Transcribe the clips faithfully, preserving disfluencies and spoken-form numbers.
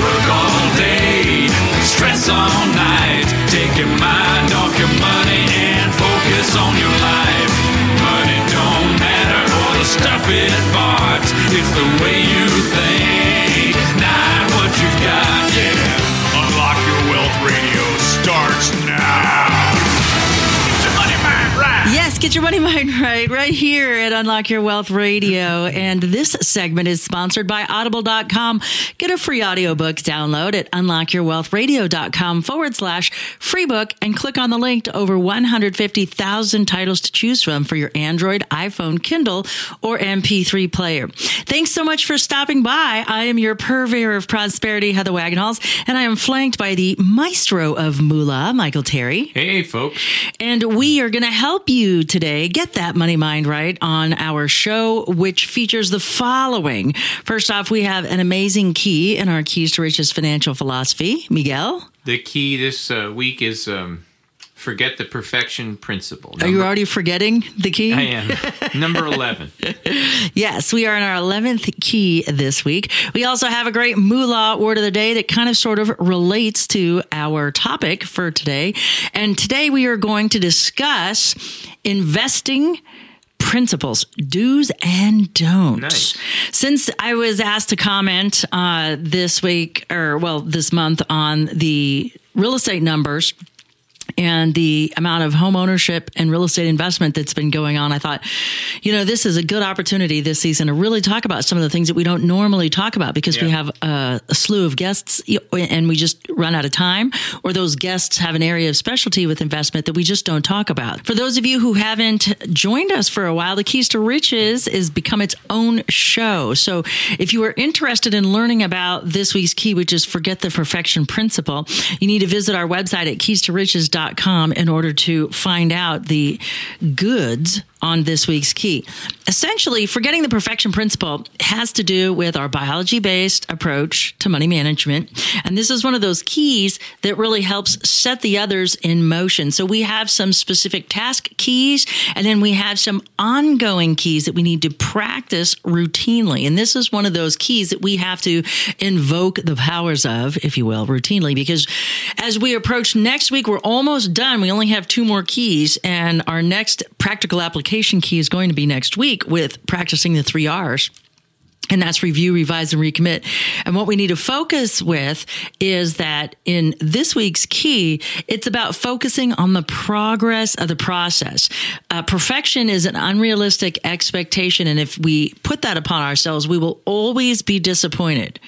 Work all day, stress all night. Take your mind off your money and focus on your life. Money don't matter or the stuff it bought. It's the way you think, not what you've got. Yeah, Unlock Your Wealth Radio starts now. Yes, get your money mind right, right here at Unlock Your Wealth Radio. And this segment is sponsored by Audible dot com. Get a free audiobook download at unlock your wealth radio dot com forward slash free book and click on the link to over one hundred fifty thousand titles to choose from for your Android, iPhone, Kindle, or M P three player. Thanks so much for stopping by. I am your purveyor of prosperity, Heather Wagenhals, and I am flanked by the maestro of moolah, Michael Terry. Hey, folks. And we are going to help you today get that money mind right on our show, which features the following. First off, we have an amazing key in our Keys to Riches financial philosophy. Miguel? The key this uh, week is um, forget the perfection principle. Number- Are you already forgetting the key? I am. Number eleven. Yes, we are in our eleventh key this week. We also have a great moolah word of the day that kind of sort of relates to our topic for today. And today we are going to discuss investing principles, do's and don'ts. Nice. Since I was asked to comment uh, this week, or well, this month on the real estate numbers and the amount of home ownership and real estate investment that's been going on, I thought, you know, this is a good opportunity this season to really talk about some of the things that we don't normally talk about because yeah. we have a, a slew of guests and we just run out of time, or those guests have an area of specialty with investment that we just don't talk about. For those of you who haven't joined us for a while, the Keys to Riches has become its own show. So if you are interested in learning about this week's key, which is forget the perfection principle, you need to visit our website at keys to riches dot com. In order to find out the goods on this week's key. Essentially, forgetting the perfection principle has to do with our biology-based approach to money management. And this is one of those keys that really helps set the others in motion. So we have some specific task keys, and then we have some ongoing keys that we need to practice routinely. And this is one of those keys that we have to invoke the powers of, if you will, routinely, because as we approach next week, we're almost done. We only have two more keys, and our next practical application key is going to be next week with practicing the three R's. And that's review, revise, and recommit. And what we need to focus with is that in this week's key, it's about focusing on the progress of the process. Uh, perfection is an unrealistic expectation. And if we put that upon ourselves, we will always be disappointed.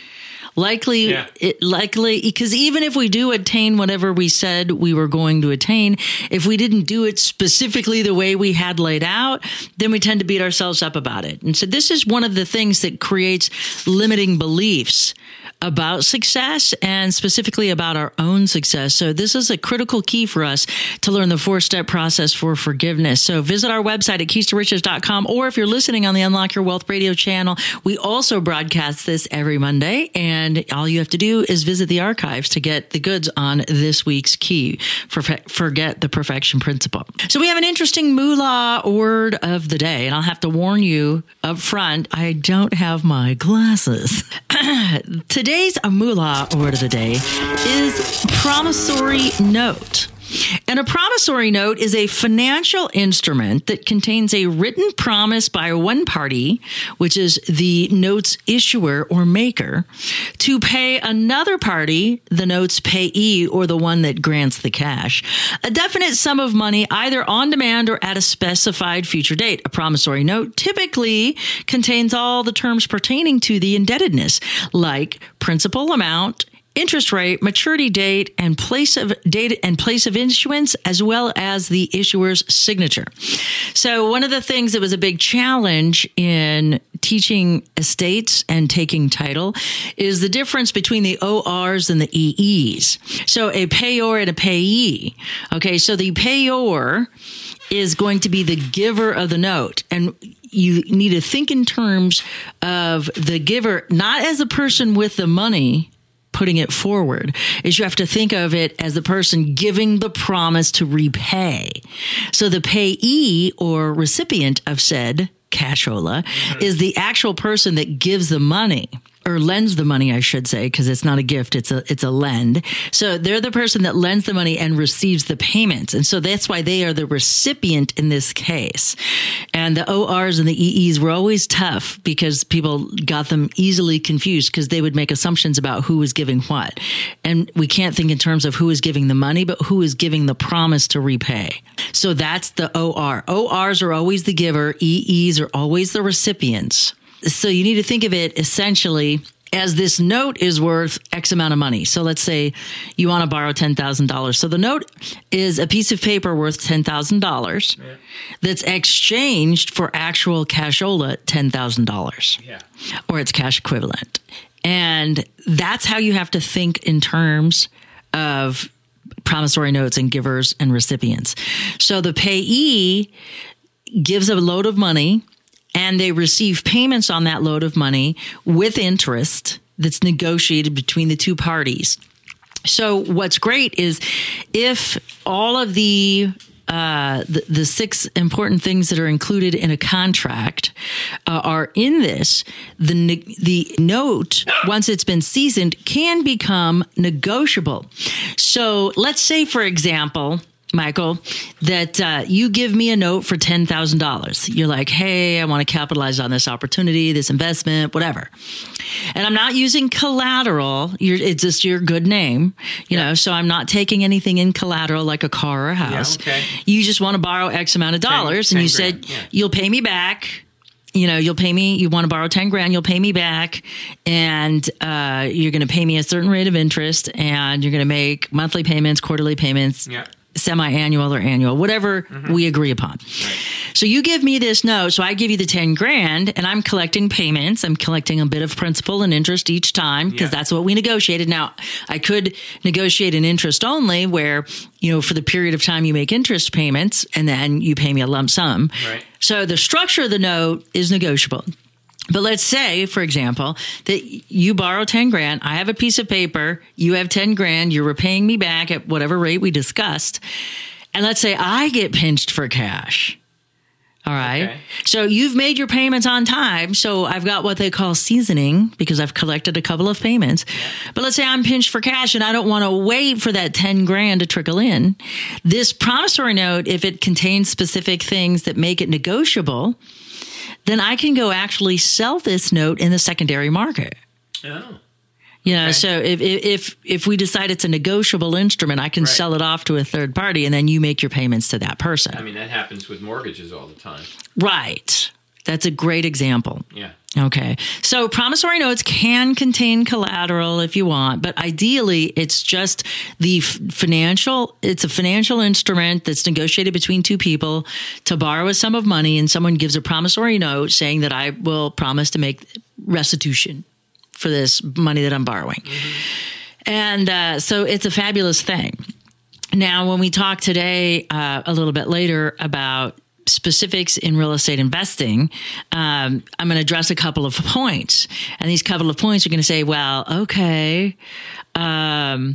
Likely, yeah. it, likely, because even if we do attain whatever we said we were going to attain, if we didn't do it specifically the way we had laid out, then we tend to beat ourselves up about it. And so this is one of the things that creates limiting beliefs about success and specifically about our own success. So this is a critical key for us to learn the four-step process for forgiveness. So visit our website at keys to riches dot com, or if you're listening on the Unlock Your Wealth Radio channel, we also broadcast this every Monday, and all you have to do is visit the archives to get the goods on this week's key. Forget the perfection principle. So we have an interesting moolah word of the day, and I'll have to warn you up front, I don't have my glasses. Today, Today's moolah word of the day is promissory note. And a promissory note is a financial instrument that contains a written promise by one party, which is the note's issuer or maker, to pay another party, the note's payee or the one that grants the cash, a definite sum of money either on demand or at a specified future date. A promissory note typically contains all the terms pertaining to the indebtedness, like principal amount, interest rate, maturity date, and place of date and place of issuance, as well as the issuer's signature. So one of the things that was a big challenge in teaching estates and taking title is the difference between the O Rs and the E Es. So a payor and a payee. Okay, so the payor is going to be the giver of the note. And you need to think in terms of the giver, not as the person with the money putting it forward, is you have to think of it as the person giving the promise to repay. So the payee or recipient of said cashola is the actual person that gives the money, or lends the money, I should say, because it's not a gift, it's a it's a lend. So they're the person that lends the money and receives the payments. And so that's why they are the recipient in this case. And the O Rs and the E Es were always tough because people got them easily confused because they would make assumptions about who was giving what. And we can't think in terms of who is giving the money, but who is giving the promise to repay. So that's the O R. O Rs are always the giver. E Es are always the recipients. So you need to think of it essentially as this note is worth X amount of money. So let's say you want to borrow ten thousand dollars. So the note is a piece of paper worth ten thousand dollars yeah. that's exchanged for actual cashola ten thousand dollars yeah. or its cash equivalent. And that's how you have to think in terms of promissory notes and givers and recipients. So the payee gives a load of money, and they receive payments on that load of money with interest that's negotiated between the two parties. So what's great is if all of the uh, the, the six important things that are included in a contract uh, are in this, the the note, once it's been seasoned, can become negotiable. So let's say, for example, Michael, that uh, you give me a note for ten thousand dollars. You're like, hey, I want to capitalize on this opportunity, this investment, whatever. And I'm not using collateral. You're, it's just your good name, you yeah. know, so I'm not taking anything in collateral like a car or a house. Yeah, okay. You just want to borrow X amount of dollars. ten, and ten you grand. said, yeah. you'll pay me back. You know, you'll pay me, you want to borrow ten grand, you'll pay me back, and uh, you're going to pay me a certain rate of interest, and you're going to make monthly payments, quarterly payments. Yeah. Semi-annual or annual, whatever mm-hmm. we agree upon. Right. So you give me this note, so I give you the ten grand, and I'm collecting payments. I'm collecting a bit of principal and interest each time because yeah. that's what we negotiated. Now, I could negotiate an interest only where, you know, for the period of time you make interest payments and then you pay me a lump sum. Right. So the structure of the note is negotiable. But let's say, for example, that you borrow ten grand. I have a piece of paper. You have ten grand. You're repaying me back at whatever rate we discussed. And let's say I get pinched for cash. All right. Okay. So you've made your payments on time. So I've got what they call seasoning because I've collected a couple of payments. Yeah. But let's say I'm pinched for cash and I don't want to wait for that ten grand to trickle in. This promissory note, if it contains specific things that make it negotiable, then I can go actually sell this note in the secondary market. Oh. You know, okay. So if, if if we decide it's a negotiable instrument, I can right. sell it off to a third party, and then you make your payments to that person. I mean, that happens with mortgages all the time. Right. That's a great example. Yeah. Okay. So promissory notes can contain collateral if you want, but ideally it's just the financial, it's a financial instrument that's negotiated between two people to borrow a sum of money, and someone gives a promissory note saying that I will promise to make restitution for this money that I'm borrowing. Mm-hmm. And uh, so it's a fabulous thing. Now, when we talk today uh, a little bit later about specifics in real estate investing, um, I'm going to address a couple of points. And these couple of points are going to say, well, okay, um,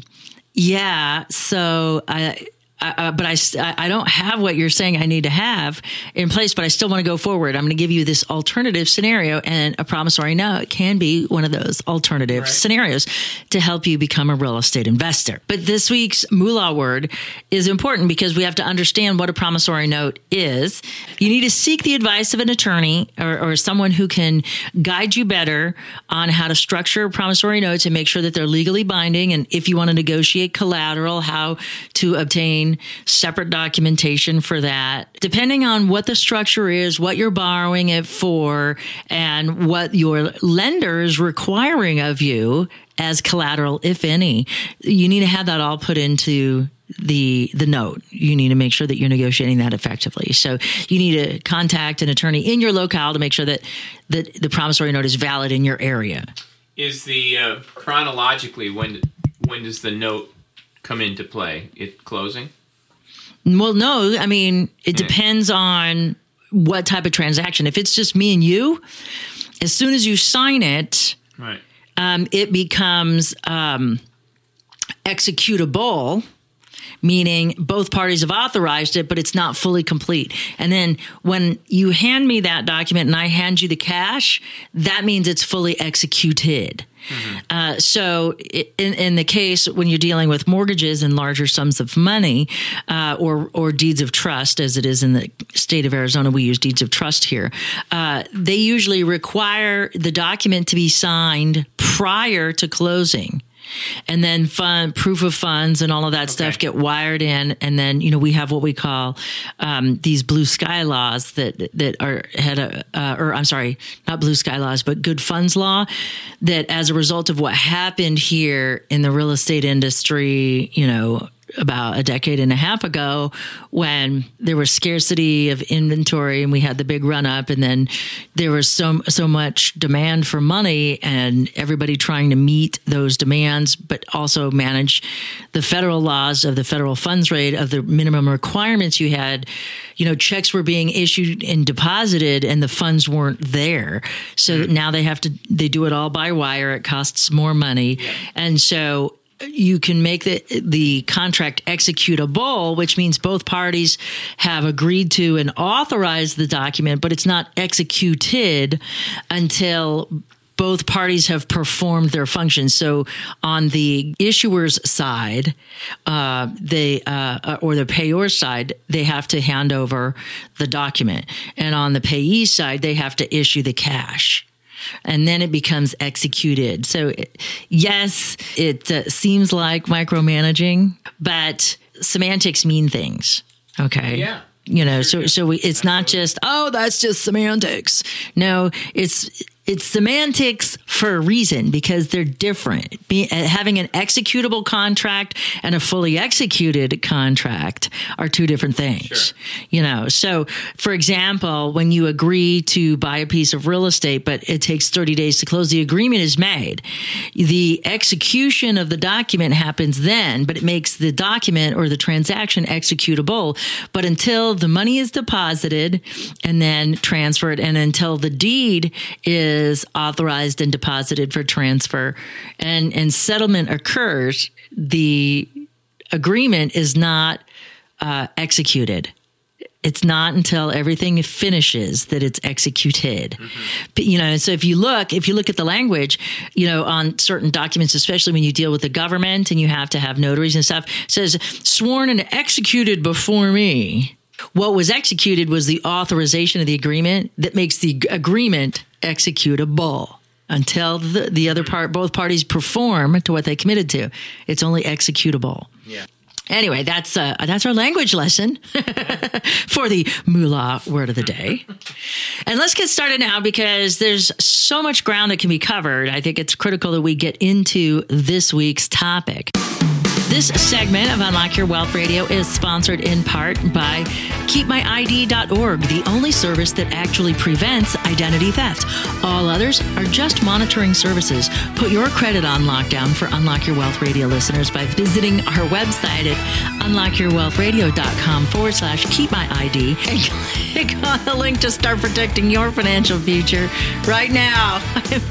yeah, so I, Uh, but I, I don't have what you're saying I need to have in place, but I still want to go forward. I'm going to give you this alternative scenario, and a promissory note can be one of those alternative right. scenarios to help you become a real estate investor. But this week's moolah word is important because we have to understand what a promissory note is. You need to seek the advice of an attorney or, or someone who can guide you better on how to structure promissory notes and make sure that they're legally binding. And if you want to negotiate collateral, how to obtain separate documentation for that, depending on what the structure is, what you're borrowing it for, and what your lender is requiring of you as collateral, if any. You need to have that all put into the the note. You need to make sure that you're negotiating that effectively. So you need to contact an attorney in your locale to make sure that, that the promissory note is valid in your area. Is the uh, chronologically, when when does the note come into play? It closing? Well, no, I mean, it depends on what type of transaction. If it's just me and you, as soon as you sign it, right. um, it becomes um, executable, meaning both parties have authorized it, but it's not fully complete. And then when you hand me that document and I hand you the cash, that means it's fully executed. Mm-hmm. Uh, so in, in the case when you're dealing with mortgages and larger sums of money uh, or or deeds of trust, as it is in the state of Arizona, we use deeds of trust here. Uh, they usually require the document to be signed prior to closing. And then fund, proof of funds and all of that okay. stuff get wired in. And then, you know, we have what we call um, these blue sky laws that that are had a, uh, or I'm sorry, not blue sky laws, but good funds law, that as a result of what happened here in the real estate industry, you know, about a decade and a half ago, when there was scarcity of inventory and we had the big run up, and then there was so so much demand for money and everybody trying to meet those demands, but also manage the federal laws of the federal funds rate, of the minimum requirements you had. You know, checks were being issued and deposited, and the funds weren't there. So mm-hmm. now they have to they do it all by wire. It costs more money, yeah. and so. You can make the the contract executable, which means both parties have agreed to and authorized the document, but it's not executed until both parties have performed their functions. So on the issuer's side, uh, they uh, or the payor's side, they have to hand over the document. And on the payee's side, they have to issue the cash. And then it becomes executed. So it, yes, it uh, seems like micromanaging, but semantics mean things. Okay. Yeah. You know, sure. so so we, it's Absolutely. Not just, oh, that's just semantics. No, it's it's semantics for a reason, because they're different. Be, having an executable contract and a fully executed contract are two different things. Sure. You know, so for example, when you agree to buy a piece of real estate, but it takes thirty days to close, the agreement is made. The execution of the document happens then, but it makes the document or the transaction executable. But until the money is deposited and then transferred, and until the deed is authorized and deposited for transfer, and, and settlement occurs, the agreement is not uh, executed. It's not until everything finishes that it's executed. Mm-hmm. But, you know, so if you look, if you look at the language, you know, on certain documents, especially when you deal with the government and you have to have notaries and stuff, it says sworn and executed before me. What was executed was the authorization of the agreement that makes the agreement executable. Until the, the other part, both parties perform to what they committed to, it's only executable. Yeah. Anyway, that's uh, that's our language lesson for the moolah word of the day. And let's get started now, because there's so much ground that can be covered. I think it's critical that we get into this week's topic. This segment of Unlock Your Wealth Radio is sponsored in part by Keep My I D dot org, the only service that actually prevents identity theft. All others are just monitoring services. Put your credit on lockdown for Unlock Your Wealth Radio listeners by visiting our website at unlock your wealth radio dot com forward slash Keep My I D and click on the link to start protecting your financial future right now.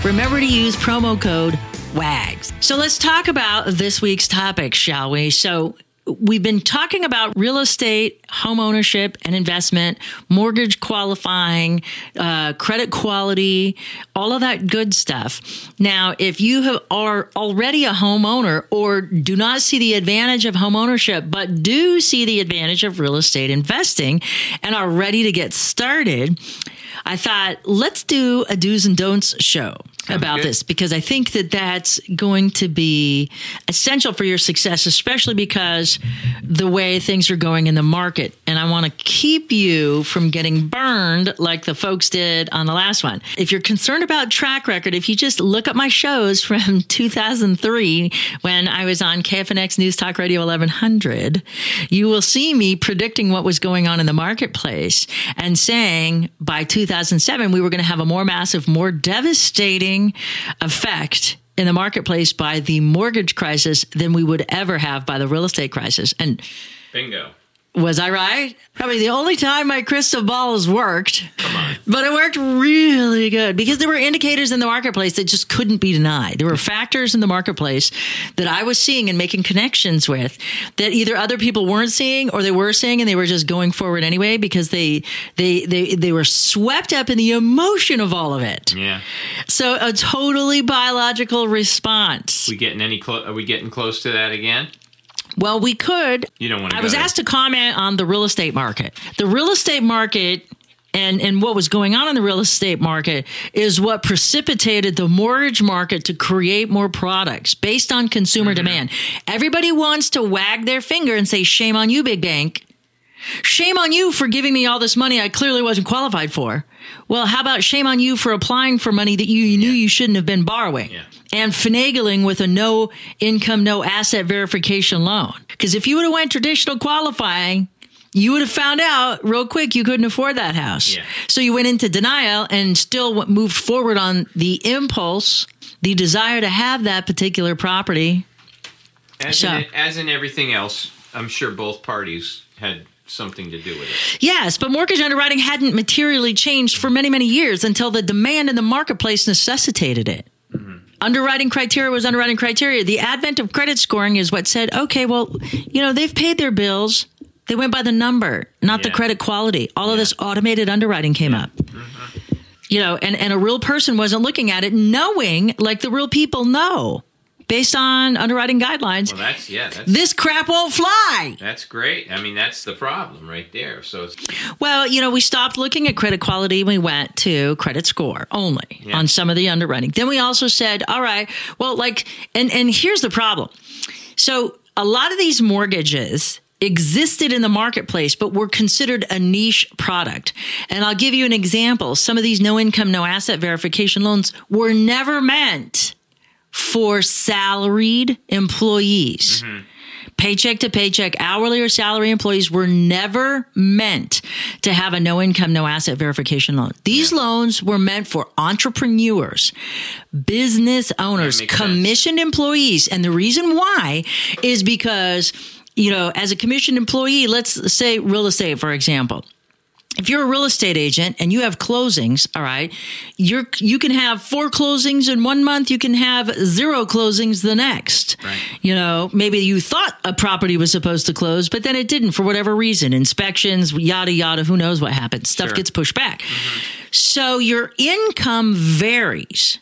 Remember to use promo code WAGS. So let's talk about this week's topic, shall we? So We've been talking about real estate, home ownership and investment, mortgage qualifying, uh, credit quality, all of that good stuff. Now, if you have, are already a homeowner or do not see the advantage of home ownership, but do see the advantage of real estate investing and are ready to get started, I thought, let's do a do's and don'ts show Sounds about good. this, because I think that that's going to be essential for your success, especially because the way things are going in the market. And I want to keep you from getting burned like the folks did on the last one. If you're concerned about track record, if you just look up my shows from two thousand three, when I was on K F N X News Talk Radio eleven hundred, you will see me predicting what was going on in the marketplace and saying by two thousand seven, we were going to have a more massive, more devastating effect in the marketplace by the mortgage crisis than we would ever have by the real estate crisis. And bingo. Was I right? Probably the only time my crystal balls worked. Come on. But it worked really good because there were indicators in the marketplace that just couldn't be denied. There were factors in the marketplace that I was seeing and making connections with that either other people weren't seeing or they were seeing and they were just going forward anyway because they they they, they were swept up in the emotion of all of it. Yeah. So a totally biological response. We getting any clo- are we getting close to that again? Well, we could. You don't want to I was there. asked to comment on the real estate market. The real estate market and, and what was going on in the real estate market is what precipitated the mortgage market to create more products based on consumer mm-hmm. demand. Everybody wants to wag their finger and say, shame on you, big bank. Shame on you for giving me all this money I clearly wasn't qualified for. Well, how about shame on you for applying for money that you knew yeah. you shouldn't have been borrowing? Yeah. And finagling with a no income, no asset verification loan. Because if you would have went traditional qualifying, you would have found out real quick you couldn't afford that house. Yeah. So you went into denial and still moved forward on the impulse, the desire to have that particular property. As, so, in, as in everything else, I'm sure both parties had something to do with it. Yes, but mortgage underwriting hadn't materially changed for many, many years until the demand in the marketplace necessitated it. Underwriting criteria was underwriting criteria. The advent of credit scoring is what said, okay, well, you know, they've paid their bills. They went by the number, not yeah. the credit quality. All yeah. of this automated underwriting came yeah. up, mm-hmm. you know, and, and a real person wasn't looking at it knowing like the real people know based on underwriting guidelines. Well, that's, yeah, that's, this crap won't fly. That's great. I mean, that's the problem right there. So, it's, well, you know, we stopped looking at credit quality. We went to credit score only yeah. on some of the underwriting. Then we also said, all right, well, like, and, and here's the problem. So a lot of these mortgages existed in the marketplace, but were considered a niche product. And I'll give you an example. Some of these no income, no asset verification loans were never meant for salaried employees. Mm-hmm. Paycheck to paycheck, hourly or salary employees were never meant to have a no income, no asset verification loan. These yeah. loans were meant for entrepreneurs, business owners, commissioned sense. employees. And the reason why is because, you know, as a commissioned employee, let's say real estate, for example. If you're a real estate agent and you have closings, all right, you're, you can have four closings in one month. You can have zero closings the next. Right. You know, maybe you thought a property was supposed to close, but then it didn't for whatever reason. Inspections, yada, yada. Who knows what happens? Stuff sure. gets pushed back. Mm-hmm. So your income varies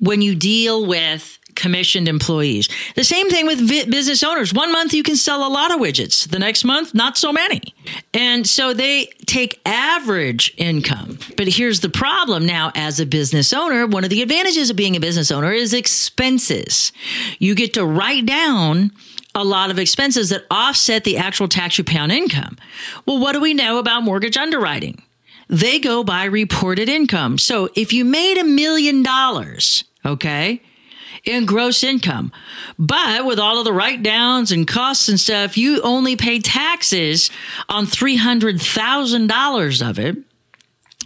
when you deal with commissioned employees. The same thing with vi- business owners. One month you can sell a lot of widgets. The next month, not so many. And so they take average income. But here's the problem now as a business owner. One of the advantages of being a business owner is expenses. You get to write down a lot of expenses that offset the actual tax you pay on income. Well, what do we know about mortgage underwriting? They go by reported income. So if you made a million dollars, okay, in gross income. But with all of the write downs and costs and stuff, you only pay taxes on three hundred thousand dollars of it.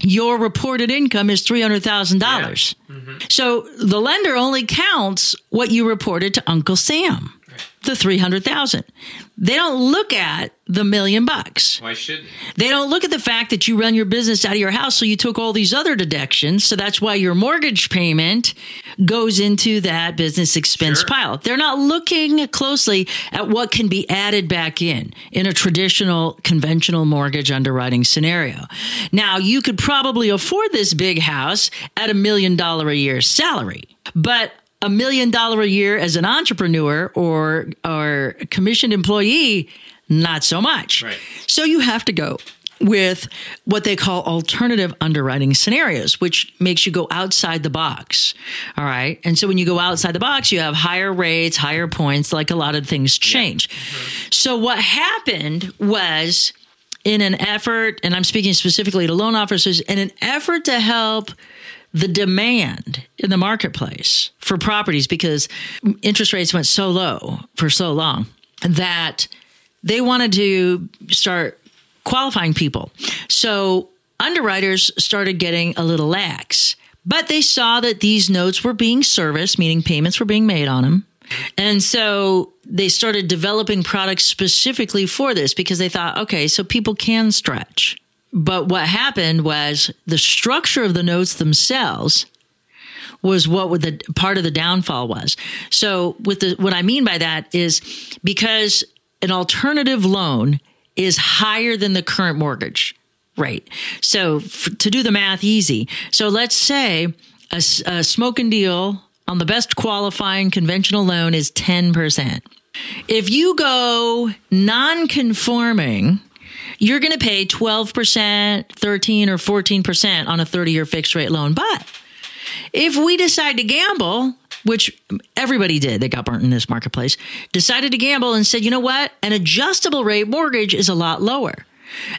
Your reported income is three hundred thousand dollars. Yeah. Mm-hmm. So the lender only counts what you reported to Uncle Sam. the three hundred thousand dollars. They don't look at the million bucks. Why shouldn't they? Don't look at the fact that you run your business out of your house, so you took all these other deductions. So that's why your mortgage payment goes into that business expense sure. pile. They're not looking closely at what can be added back in in a traditional conventional mortgage underwriting scenario. Now, you could probably afford this big house at a million dollar a year salary, but a million dollar a year as an entrepreneur or or commissioned employee, not so much. Right. So you have to go with what they call alternative underwriting scenarios, which makes you go outside the box. All right. And so when you go outside the box, you have higher rates, higher points, like a lot of things change. Yeah. Mm-hmm. So what happened was, in an effort, and I'm speaking specifically to loan officers, in an effort to help the demand in the marketplace for properties, because interest rates went so low for so long, that they wanted to start qualifying people. So underwriters started getting a little lax, but they saw that these notes were being serviced, meaning payments were being made on them. And so they started developing products specifically for this, because they thought, okay, so people can stretch. But what happened was the structure of the notes themselves was what the part of the downfall was. So with the, what I mean by that is, because an alternative loan is higher than the current mortgage rate. So for, to do the math easy. So let's say a, a smoke and deal on the best qualifying conventional loan is ten percent. If you go non-conforming, you're going to pay twelve percent, thirteen or fourteen percent on a thirty-year fixed rate loan. But if we decide to gamble, which everybody did that got burnt in this marketplace, decided to gamble and said, you know what? An adjustable rate mortgage is a lot lower.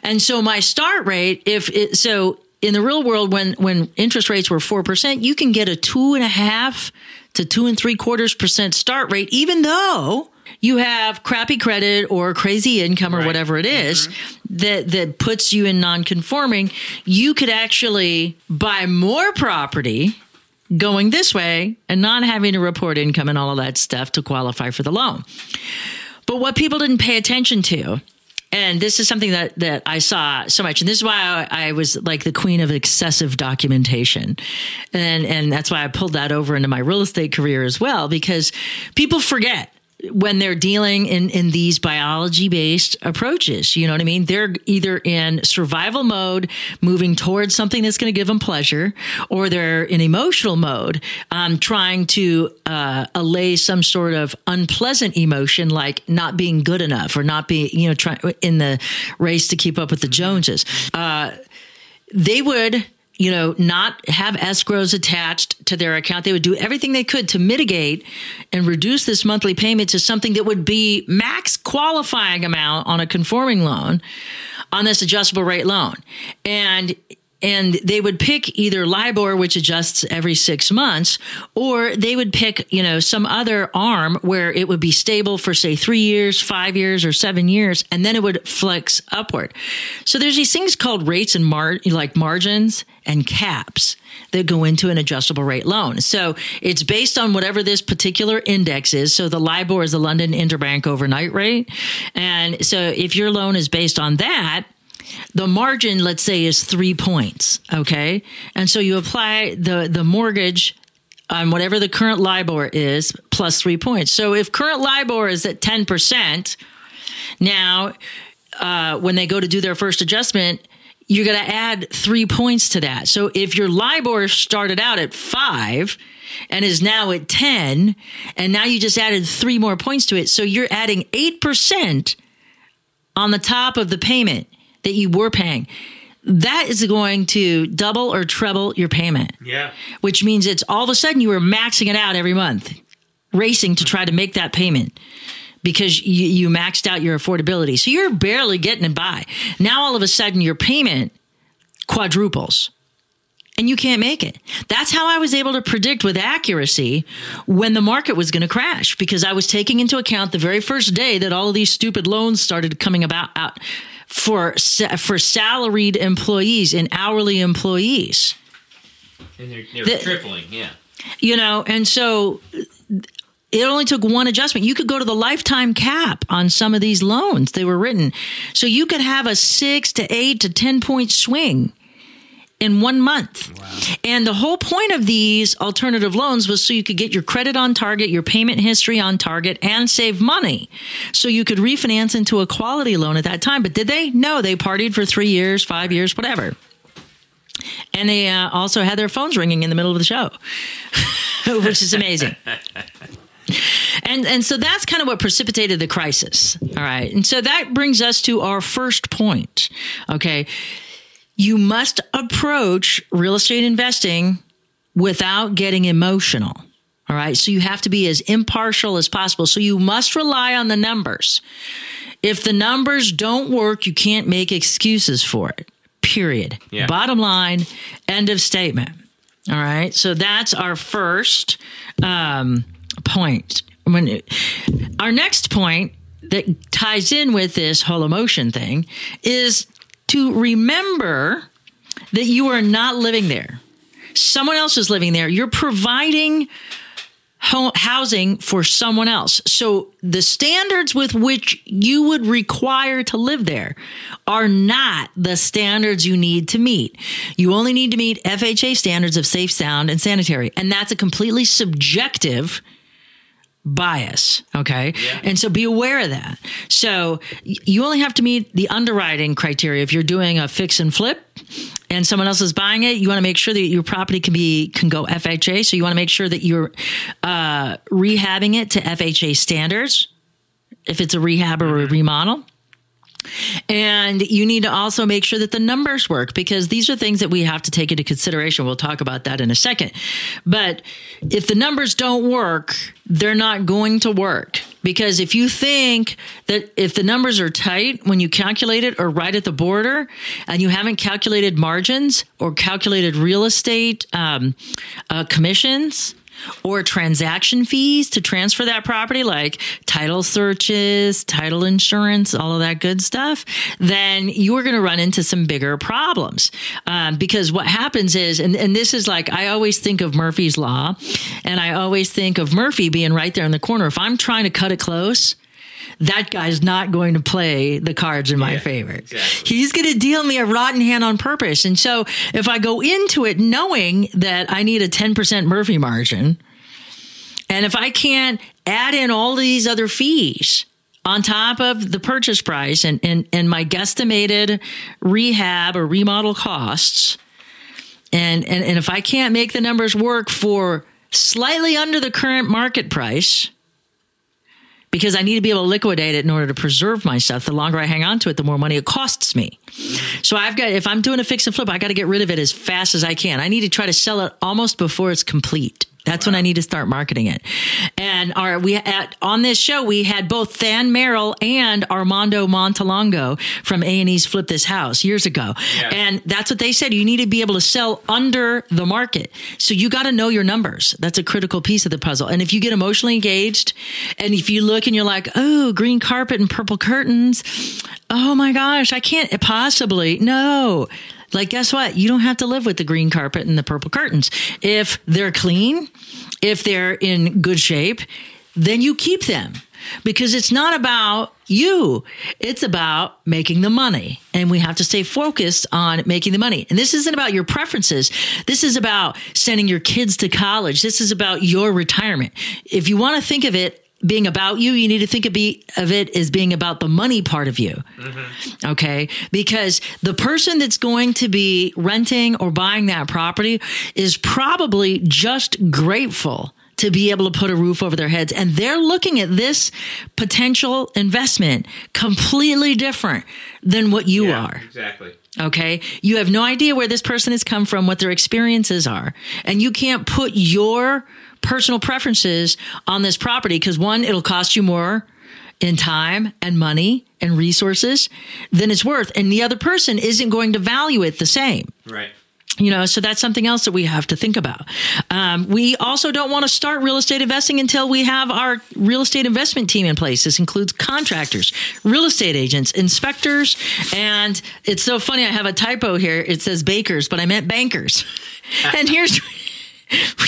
And so my start rate, if it, so in the real world, when, when interest rates were four percent, you can get a two and a half to two and three quarters percent start rate, even though you have crappy credit or crazy income or right. whatever it is mm-hmm. that, that puts you in non-conforming. You could actually buy more property going this way and not having to report income and all of that stuff to qualify for the loan. But what people didn't pay attention to, and this is something that, that I saw so much, and this is why I, I was like the queen of excessive documentation. And, and that's why I pulled that over into my real estate career as well, because people forget when they're dealing in, in these biology-based approaches. You know what I mean? They're either in survival mode, moving towards something that's going to give them pleasure, or they're in emotional mode, um, trying to uh, allay some sort of unpleasant emotion, like not being good enough or not being, you know, try, in the race to keep up with the Joneses. Uh, they would, you know, not have escrows attached to their account. They would do everything they could to mitigate and reduce this monthly payment to something that would be max qualifying amount on a conforming loan on this adjustable rate loan. And and they would pick either LIBOR, which adjusts every six months, or they would pick, you know, some other arm where it would be stable for, say, three years, five years, or seven years, and then it would flex upward. So there's these things called rates and mar- like margins and caps that go into an adjustable rate loan. So it's based on whatever this particular index is. So the LIBOR is the London Interbank Overnight Rate. And so if your loan is based on that, the margin, let's say, is three points, okay? And so you apply the, the mortgage on whatever the current LIBOR is plus three points. So if current LIBOR is at ten percent, now uh, when they go to do their first adjustment, you're going to add three points to that. So if your LIBOR started out at five and is now at ten, and now you just added three more points to it, so you're adding eight percent on the top of the payment that you were paying. That is going to double or treble your payment. Yeah. Which means it's all of a sudden you were maxing it out every month, racing to try to make that payment because you, you maxed out your affordability. So you're barely getting it by. Now all of a sudden your payment quadruples and you can't make it. That's how I was able to predict with accuracy when the market was going to crash, because I was taking into account the very first day that all of these stupid loans started coming about out. For for salaried employees and hourly employees. And they're, they're the, tripling, yeah. You know, and so It only took one adjustment. You could go to the lifetime cap on some of these loans. They were written. So you could have a six to eight to ten point swing in one month. Wow. And the whole point of these alternative loans was so you could get your credit on target, your payment history on target, and save money. So you could refinance into a quality loan at that time. But did they? No, they partied for three years, five years, whatever. And they uh, also had their phones ringing in the middle of the show, which is amazing. And and so that's kind of what precipitated the crisis. All right. And so that brings us to our first point. Okay. You must approach real estate investing without getting emotional. All right. So you have to be as impartial as possible. So you must rely on the numbers. If the numbers don't work, you can't make excuses for it. Period. Yeah. Bottom line, end of statement. All right. So that's our first um, point. When it, our next point that ties in with this whole emotion thing is to remember that you are not living there. Someone else is living there. You're providing home, housing for someone else. So the standards with which you would require to live there are not the standards you need to meet. You only need to meet F H A standards of safe, sound, and sanitary. And that's a completely subjective bias. Okay. Yeah. And so be aware of that. So you only have to meet the underwriting criteria. If you're doing a fix and flip and someone else is buying it, you want to make sure that your property can be, can go F H A. So you want to make sure that you're uh, rehabbing it to F H A standards, if it's a rehab or a remodel. And you need to also make sure that the numbers work, because these are things that we have to take into consideration. We'll talk about that in a second. But if the numbers don't work, they're not going to work. Because if you think that if the numbers are tight when you calculate it or right at the border, and you haven't calculated margins or calculated real estate um, uh, commissions or transaction fees to transfer that property, like title searches, title insurance, all of that good stuff, then you are going to run into some bigger problems. Um, because what happens is, and, and this is like, I always think of Murphy's Law, and I always think of Murphy being right there in the corner. If I'm trying to cut it close, that guy's not going to play the cards in my yeah, favor. Exactly. He's going to deal me a rotten hand on purpose. And so if I go into it knowing that I need a ten percent Murphy margin, and if I can't add in all these other fees on top of the purchase price and, and, and my guesstimated rehab or remodel costs, and, and, and if I can't make the numbers work for slightly under the current market price, because I need to be able to liquidate it in order to preserve myself. The longer I hang on to it, the more money it costs me. So I've got, if I'm doing a fix and flip, I got to get rid of it as fast as I can. I need to try to sell it almost before it's complete. That's wow. when I need to start marketing it. And our, we at, on this show, we had both Than Merrill and Armando Montalongo from A and E's Flip This House years ago. Yeah. And that's what they said. You need to be able to sell under the market. So you got to know your numbers. That's a critical piece of the puzzle. And if you get emotionally engaged, and if you look and you're like, oh, green carpet and purple curtains. Oh my gosh, I can't possibly. No. Like, guess what? You don't have to live with the green carpet and the purple curtains. If they're clean, if they're in good shape, then you keep them, because it's not about you. It's about making the money. And we have to stay focused on making the money. And this isn't about your preferences. This is about sending your kids to college. This is about your retirement. If you want to think of it being about you, you need to think of, be, of it as being about the money part of you. Mm-hmm. Okay. Because the person that's going to be renting or buying that property is probably just grateful to be able to put a roof over their heads. And they're looking at this potential investment completely different than what you yeah, are. Exactly. Okay. You have no idea where this person has come from, what their experiences are, and you can't put your personal preferences on this property, because one, it'll cost you more in time and money and resources than it's worth. And the other person isn't going to value it the same. Right. You know, so that's something else that we have to think about. Um, we also don't want to start real estate investing until we have our real estate investment team in place. This includes contractors, real estate agents, inspectors. And it's so funny. I have a typo here. It says bakers, but I meant bankers. And here's...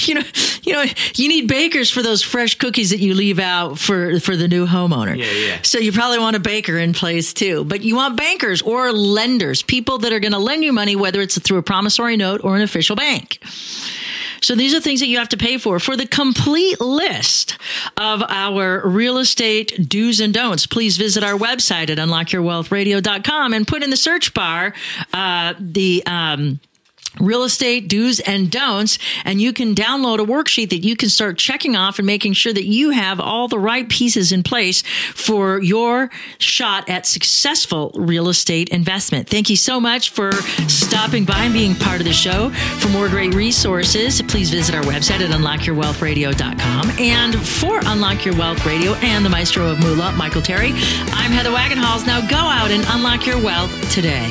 You know, you know, you need bakers for those fresh cookies that you leave out for, for the new homeowner. Yeah, yeah. So you probably want a baker in place too. But you want bankers or lenders, people that are going to lend you money, whether it's through a promissory note or an official bank. So these are things that you have to pay for. For the complete list of our real estate do's and don'ts, please visit our website at unlock your wealth radio dot com and put in the search bar uh, the um, real estate do's and don'ts, and you can download a worksheet that you can start checking off and making sure that you have all the right pieces in place for your shot at successful real estate investment. Thank you so much for stopping by and being part of the show. For more great resources, please visit our website at unlock your wealth radio dot com. And for Unlock Your Wealth Radio and the maestro of moolah, Michael Terry, I'm Heather Wagenhals. Now go out and unlock your wealth today.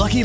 Lucky